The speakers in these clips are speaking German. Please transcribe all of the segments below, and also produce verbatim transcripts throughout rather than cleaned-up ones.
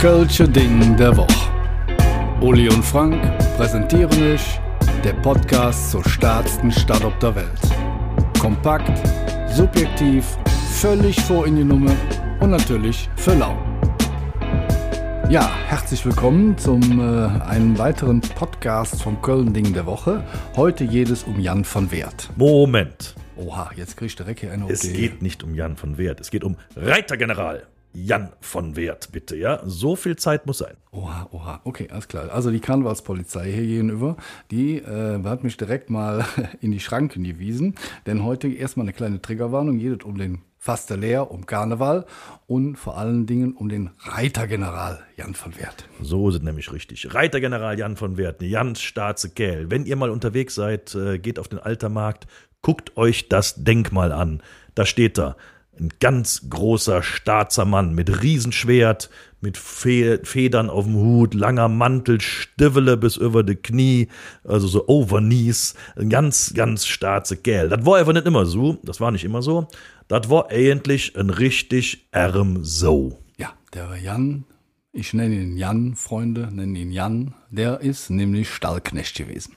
Das Kölsche Ding der Woche. Uli und Frank präsentieren euch der Podcast zur stärksten Stadt auf der Welt. Kompakt, subjektiv, völlig voreingenommen und natürlich für lau. Ja, herzlich willkommen zum äh, einem weiteren Podcast vom Köln Ding der Woche. Heute geht es um Jan von Werth. Moment. Oha, jetzt kriege ich direkt hier eine O P. Es geht nicht um Jan von Werth, es geht um Reitergeneral Jan von Werth, bitte, ja? So viel Zeit muss sein. Oha, oha, okay, alles klar. Also die Karnevalspolizei hier gegenüber, die äh, hat mich direkt mal in die Schranken gewiesen, denn heute erstmal eine kleine Triggerwarnung, geht um den Fastelovend, um Karneval und vor allen Dingen um den Reitergeneral Jan von Werth. So sind nämlich richtig. Reitergeneral Jan von Werth, Jans starze Kerl. Wenn ihr mal unterwegs seid, geht auf den Altermarkt, guckt euch das Denkmal an. Da steht da. Ein ganz großer, starzer Mann mit Riesenschwert, mit Fe- Federn auf dem Hut, langer Mantel, Stivele bis über die Knie, also so over knees. Ein ganz, ganz starzer Kerl. Das war einfach nicht immer so, das war nicht immer so. Das war eigentlich ein richtig ärm so. Ja, der Jan, ich nenne ihn Jan, Freunde, nennen ihn Jan, der ist nämlich Stallknecht gewesen.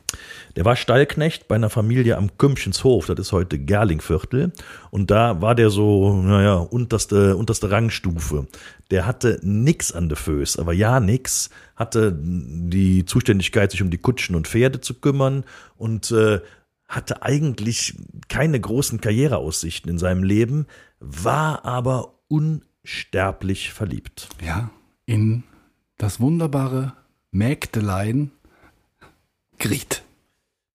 Der war Stallknecht bei einer Familie am Kümpchenshof, das ist heute Gerlingviertel. Und da war der so, naja, unterste, unterste Rangstufe. Der hatte nix an der Föß, aber ja nix. Hatte die Zuständigkeit, sich um die Kutschen und Pferde zu kümmern und äh, hatte eigentlich keine großen Karriereaussichten in seinem Leben, war aber unsterblich verliebt. Ja, in das wunderbare Mägdelein Griet.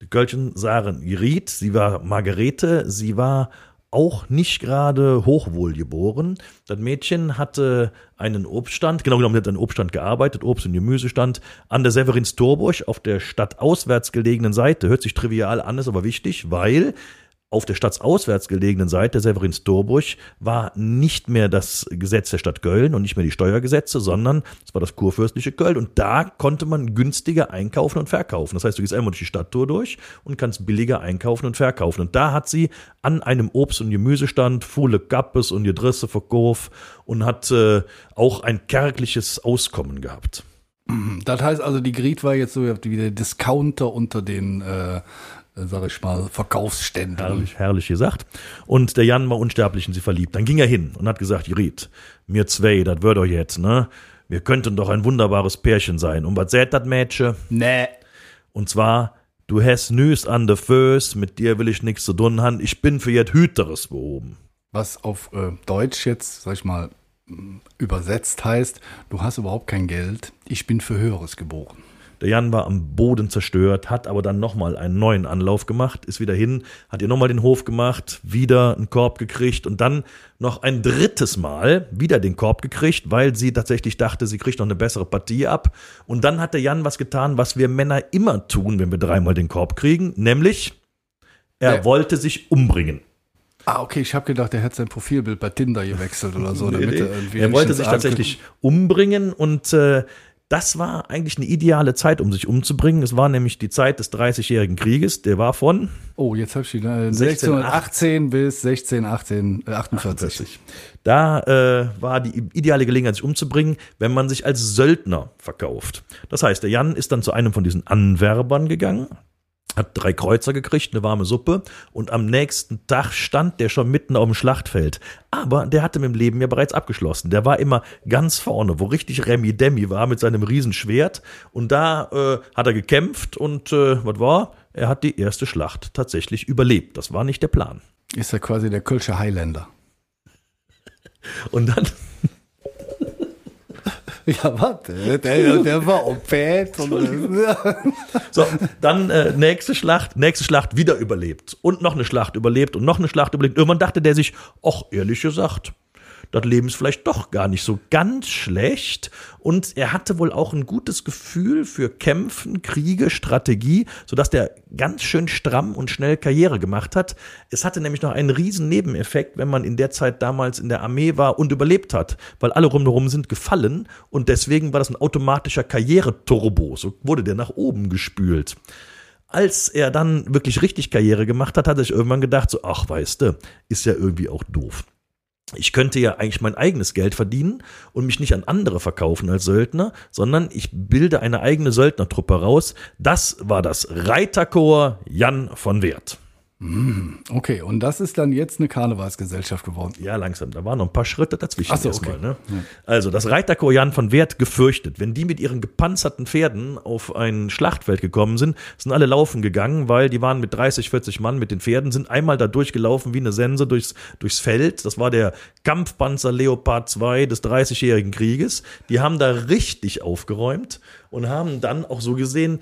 Die Kölschen sahen Griet, sie war Margarete, sie war auch nicht gerade hochwohlgeboren. Das Mädchen hatte einen Obststand, genau genommen hat einen Obststand gearbeitet, Obst- und Gemüsestand, an der Severins-Torburg auf der stadtauswärts gelegenen Seite. Hört sich trivial an, ist aber wichtig, weil auf der stadtsauswärts gelegenen Seite, Severins-Torburg, war nicht mehr das Gesetz der Stadt Köln und nicht mehr die Steuergesetze, sondern es war das kurfürstliche Köln. Und da konnte man günstiger einkaufen und verkaufen. Das heißt, du gehst einmal durch die Stadttour durch und kannst billiger einkaufen und verkaufen. Und da hat sie an einem Obst- und Gemüsestand Fuhle Kappes und Gedrisse verkauft und hat äh, auch ein kärgliches Auskommen gehabt. Das heißt also, die Griet war jetzt so wie der Discounter unter den äh sag ich mal, Verkaufsstände. Herrlich, herrlich gesagt. Und der Jan war unsterblich in sie verliebt. Dann ging er hin und hat gesagt, Griet, mir zwei, das wär doch jetzt, ne? Wir könnten doch ein wunderbares Pärchen sein. Und was sät das Mädchen? Nee. Und zwar, du hast nüs an de Föß, mit dir will ich nix zu tun haben, ich bin für jetzt Hüteres behoben. Was auf äh, Deutsch jetzt, sag ich mal, übersetzt heißt, du hast überhaupt kein Geld, ich bin für Höheres geboren. Der Jan war am Boden zerstört, hat aber dann nochmal einen neuen Anlauf gemacht, ist wieder hin, hat ihr nochmal den Hof gemacht, wieder einen Korb gekriegt und dann noch ein drittes Mal wieder den Korb gekriegt, weil sie tatsächlich dachte, sie kriegt noch eine bessere Partie ab. Und dann hat der Jan was getan, was wir Männer immer tun, wenn wir dreimal den Korb kriegen, nämlich er äh. wollte sich umbringen. Ah, okay, ich habe gedacht, er hätte sein Profilbild bei Tinder gewechselt oder so. Nee, damit nee. Er wollte sich tatsächlich umbringen und äh, das war eigentlich eine ideale Zeit, um sich umzubringen. Es war nämlich die Zeit des dreißigjährigen Krieges. Der war von oh, jetzt hab ich die, äh, sechzehnhundertachtzehn bis sechzehnhundertachtundvierzig. Da äh, war die ideale Gelegenheit, sich umzubringen, wenn man sich als Söldner verkauft. Das heißt, der Jan ist dann zu einem von diesen Anwerbern gegangen, hat drei Kreuzer gekriegt, eine warme Suppe und am nächsten Tag stand der schon mitten auf dem Schlachtfeld. Aber der hatte mit dem Leben ja bereits abgeschlossen. Der war immer ganz vorne, wo richtig Remi-Demi war mit seinem Riesenschwert und da äh, hat er gekämpft und äh, was war? Er hat die erste Schlacht tatsächlich überlebt. Das war nicht der Plan. Ist ja quasi der Kölsche Highlander. Und dann... Ja, warte, der, der war opät. So, dann äh, nächste Schlacht, nächste Schlacht wieder überlebt. Und noch eine Schlacht überlebt und noch eine Schlacht überlebt. Irgendwann dachte der sich, ach, ehrlich gesagt, das Leben ist vielleicht doch gar nicht so ganz schlecht. Und er hatte wohl auch ein gutes Gefühl für Kämpfen, Kriege, Strategie, sodass der ganz schön stramm und schnell Karriere gemacht hat. Es hatte nämlich noch einen riesen Nebeneffekt, wenn man in der Zeit damals in der Armee war und überlebt hat, weil alle rundherum sind gefallen und deswegen war das ein automatischer Karriereturbo. So wurde der nach oben gespült. Als er dann wirklich richtig Karriere gemacht hat, hat er sich irgendwann gedacht, so, ach weißt du, ist ja irgendwie auch doof. ich könnte ja eigentlich mein eigenes Geld verdienen und mich nicht an andere verkaufen als Söldner, sondern ich bilde eine eigene Söldnertruppe raus. Das war das Reiterchor Jan von Werth. Okay, und das ist dann jetzt eine Karnevalsgesellschaft geworden. Ja, langsam. Da waren noch ein paar Schritte dazwischen. Ach so, erstmal, okay. Ne? Also, das Reiterchor Jan von Werth gefürchtet. Wenn die mit ihren gepanzerten Pferden auf ein Schlachtfeld gekommen sind, sind alle laufen gegangen, weil die waren mit dreißig, vierzig Mann mit den Pferden, sind einmal da durchgelaufen wie eine Sense durchs, durchs Feld. Das war der Kampfpanzer Leopard zwei des dreißigjährigen Krieges. Die haben da richtig aufgeräumt und haben dann auch so gesehen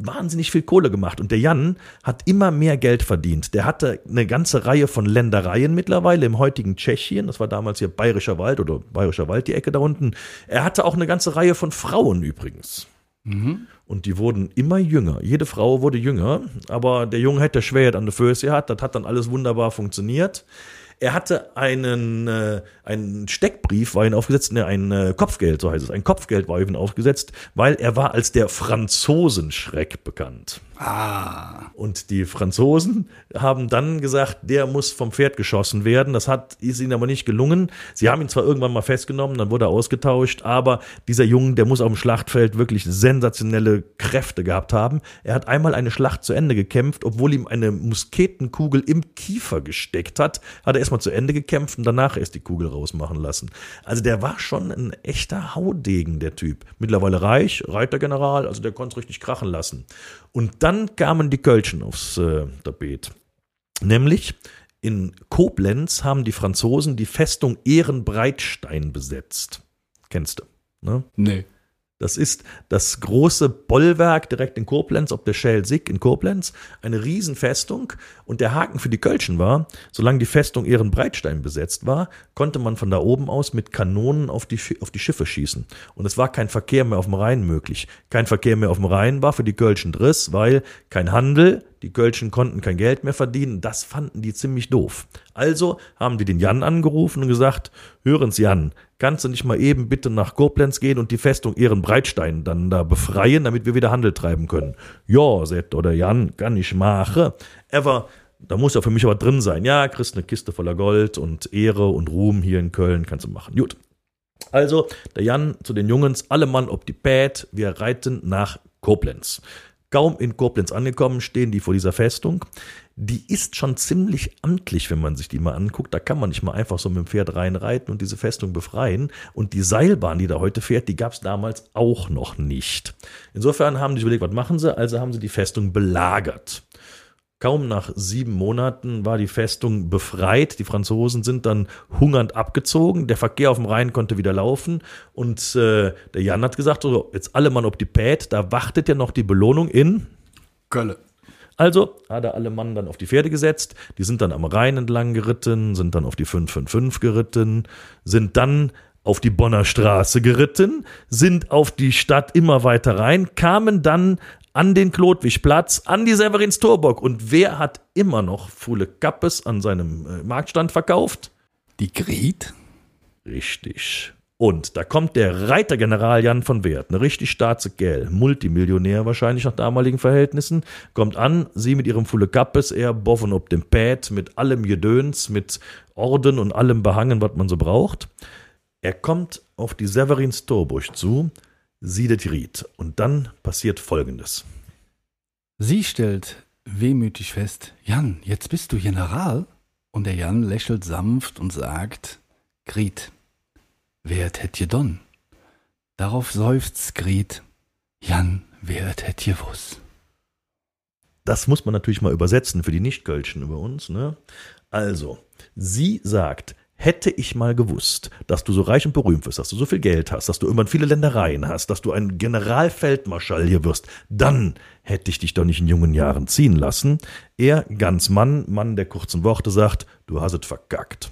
wahnsinnig viel Kohle gemacht. Und der Jan hat immer mehr Geld verdient. Der hatte eine ganze Reihe von Ländereien mittlerweile im heutigen Tschechien. Das war damals hier Bayerischer Wald oder Bayerischer Wald, die Ecke da unten. Er hatte auch eine ganze Reihe von Frauen übrigens. Mhm. Und die wurden immer jünger. Jede Frau wurde jünger. Aber der Junge hätte schwer an der Föße gehabt. Das hat dann alles wunderbar funktioniert. Er hatte einen, äh, einen Steckbrief, war ihm aufgesetzt, ne, ein äh, Kopfgeld, so heißt es, ein Kopfgeld war ihm aufgesetzt, weil er war als der Franzosenschreck bekannt. Ah. Und die Franzosen haben dann gesagt, der muss vom Pferd geschossen werden. Das hat, ist ihnen aber nicht gelungen. Sie haben ihn zwar irgendwann mal festgenommen, dann wurde er ausgetauscht, aber dieser Junge, der muss auf dem Schlachtfeld wirklich sensationelle Kräfte gehabt haben. Er hat einmal eine Schlacht zu Ende gekämpft, obwohl ihm eine Musketenkugel im Kiefer gesteckt hat, hat er erstmal zu Ende gekämpft und danach erst die Kugel rausmachen lassen. Also der war schon ein echter Haudegen, der Typ. Mittlerweile reich, Reitergeneral, also der konnte es richtig krachen lassen. Und dann kamen die Kölschen aufs äh, Tapet. Nämlich in Koblenz haben die Franzosen die Festung Ehrenbreitstein besetzt. Kennst du, ne? Nee. Das ist das große Bollwerk direkt in Koblenz, ob der Schelsig in Koblenz, eine Riesenfestung. Und der Haken für die Kölschen war, solange die Festung Ehrenbreitstein besetzt war, konnte man von da oben aus mit Kanonen auf die, auf die Schiffe schießen. Und es war kein Verkehr mehr auf dem Rhein möglich. Kein Verkehr mehr auf dem Rhein war für die Kölschen Driss, weil kein Handel, die Kölschen konnten kein Geld mehr verdienen. Das fanden die ziemlich doof. Also haben die den Jan angerufen und gesagt, hören's Jan, kannst du nicht mal eben bitte nach Koblenz gehen und die Festung Ehrenbreitstein dann da befreien, damit wir wieder Handel treiben können? Ja, Sett oder Jan, kann ich machen. Aber da muss ja für mich aber drin sein. Ja, kriegst eine Kiste voller Gold und Ehre und Ruhm hier in Köln, kannst du machen. Gut. Also der Jan zu den Jungens, alle Mann ob die Pät, wir reiten nach Koblenz. Kaum in Koblenz angekommen, stehen die vor dieser Festung. Die ist schon ziemlich amtlich, wenn man sich die mal anguckt. Da kann man nicht mal einfach so mit dem Pferd reinreiten und diese Festung befreien. Und die Seilbahn, die da heute fährt, die gab es damals auch noch nicht. Insofern haben die überlegt, was machen sie? Also haben sie die Festung belagert. Kaum nach sieben Monaten war die Festung befreit. Die Franzosen sind dann hungernd abgezogen. Der Verkehr auf dem Rhein konnte wieder laufen. Und äh, der Jan hat gesagt, so, jetzt alle Mann ob die Pät, da wartet ja noch die Belohnung in Köln. Also hat er alle Mann dann auf die Pferde gesetzt, die sind dann am Rhein entlang geritten, sind dann auf die fünf fünf fünf geritten, sind dann auf die Bonner Straße geritten, sind auf die Stadt immer weiter rein, kamen dann an den Klodwigplatz, an die Severins-Torburg. Und wer hat immer noch Fule Kappes an seinem äh, Marktstand verkauft? Die Griet. Richtig. Und da kommt der Reitergeneral Jan von Werth, eine richtig starke Kerl, Multimillionär wahrscheinlich nach damaligen Verhältnissen, kommt an, sie mit ihrem Fule Kappes, er boffen ob dem Pät, mit allem Gedöns, mit Orden und allem Behangen, was man so braucht. Er kommt auf die Severins-Torburg zu, siedet Griet. Und dann passiert Folgendes. Sie stellt wehmütig fest, Jan, jetzt bist du General. Und der Jan lächelt sanft und sagt, Griet, wert hätt je don? Darauf seufzt Griet, Jan, wert hätt je wuss? Das muss man natürlich mal übersetzen für die Nicht-Kölschen über uns, ne? Also, sie sagt, hätte ich mal gewusst, dass du so reich und berühmt wirst, dass du so viel Geld hast, dass du irgendwann viele Ländereien hast, dass du ein Generalfeldmarschall hier wirst, dann hätte ich dich doch nicht in jungen Jahren ziehen lassen. Er, ganz Mann, Mann der kurzen Worte, sagt, du hast es verkackt.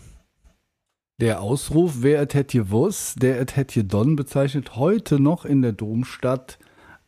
Der Ausruf, wer et hätt je wuss, der et hätt je don, bezeichnet heute noch in der Domstadt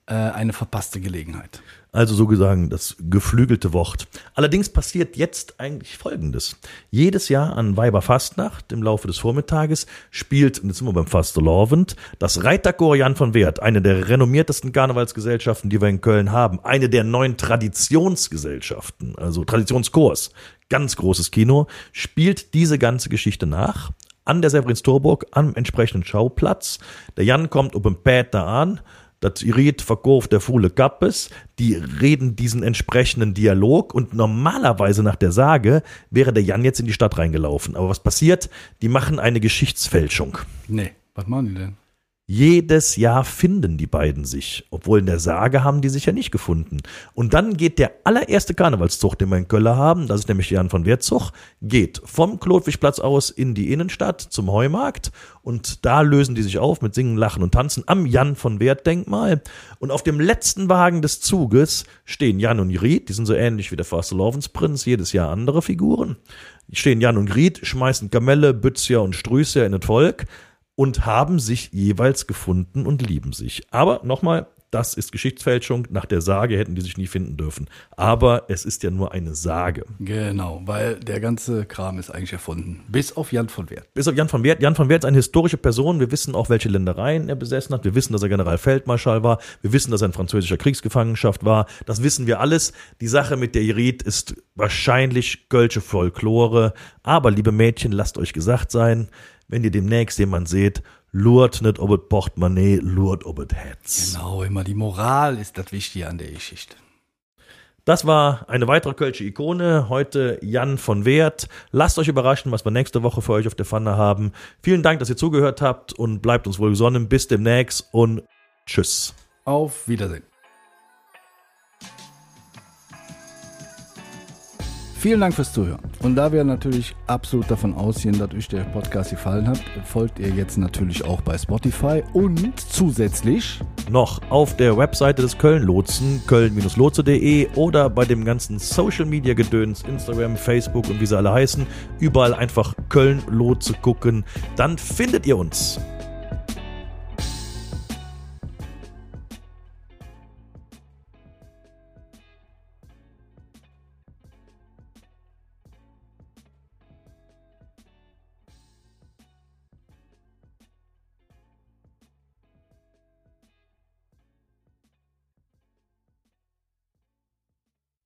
äh, eine verpasste Gelegenheit. Also so gesagt, das geflügelte Wort. Allerdings passiert jetzt eigentlich Folgendes. Jedes Jahr an Weiber Fastnacht im Laufe des Vormittages spielt, und jetzt sind wir beim Fastelovend, das Reiterchor Jan von Werth, eine der renommiertesten Karnevalsgesellschaften, die wir in Köln haben, eine der neun Traditionsgesellschaften, also Traditionschors. ganz großes Kino, spielt diese ganze Geschichte nach, an der Severins-Torburg, am entsprechenden Schauplatz. Der Jan kommt oben Päter an, das Ried verkauft der Fuhle Kappes, die reden diesen entsprechenden Dialog und normalerweise nach der Sage wäre der Jan jetzt in die Stadt reingelaufen. Aber was passiert? Die machen eine Geschichtsfälschung. Nee, was machen die denn? Jedes Jahr finden die beiden sich, obwohl in der Sage haben die sich ja nicht gefunden. Und dann geht der allererste Karnevalszug, den wir in Köln haben, das ist nämlich Jan von Werthzug, geht vom Klodwigplatz aus in die Innenstadt zum Heumarkt und da lösen die sich auf mit Singen, Lachen und Tanzen am Jan von Werth-Denkmal. Und auf dem letzten Wagen des Zuges stehen Jan und Griet, die sind so ähnlich wie der Fastelovends Prinz, jedes Jahr andere Figuren. Stehen Jan und Griet, schmeißen Kamelle, Bützja und Strüßja in das Volk. Und haben sich jeweils gefunden und lieben sich. Aber nochmal, das ist Geschichtsfälschung. Nach der Sage hätten die sich nie finden dürfen. Aber es ist ja nur eine Sage. Genau, weil der ganze Kram ist eigentlich erfunden. Bis auf Jan von Werth. Bis auf Jan von Werth. Jan von Werth ist eine historische Person. Wir wissen auch, welche Ländereien er besessen hat. Wir wissen, dass er Generalfeldmarschall war. Wir wissen, dass er in französischer Kriegsgefangenschaft war. Das wissen wir alles. Die Sache mit der Griet ist wahrscheinlich kölsche Folklore. Aber, liebe Mädchen, lasst euch gesagt sein, wenn ihr demnächst jemand seht, lurt nicht ob et Portemonnaie, lurt ob et Hetz. Genau, immer die Moral ist das Wichtige an der Geschichte. Das war eine weitere kölsche Ikone, heute Jan von Werth. Lasst euch überraschen, was wir nächste Woche für euch auf der Pfanne haben. Vielen Dank, dass ihr zugehört habt und bleibt uns wohlgesonnen. Bis demnächst und tschüss. Auf Wiedersehen. Vielen Dank fürs Zuhören. Und da wir natürlich absolut davon ausgehen, dass euch der Podcast gefallen hat, folgt ihr jetzt natürlich auch bei Spotify und zusätzlich noch auf der Webseite des Köln-Lotsen, köln dash lotse punkt de oder bei dem ganzen Social-Media-Gedöns, Instagram, Facebook und wie sie alle heißen, überall einfach Köln-Lotse gucken, dann findet ihr uns.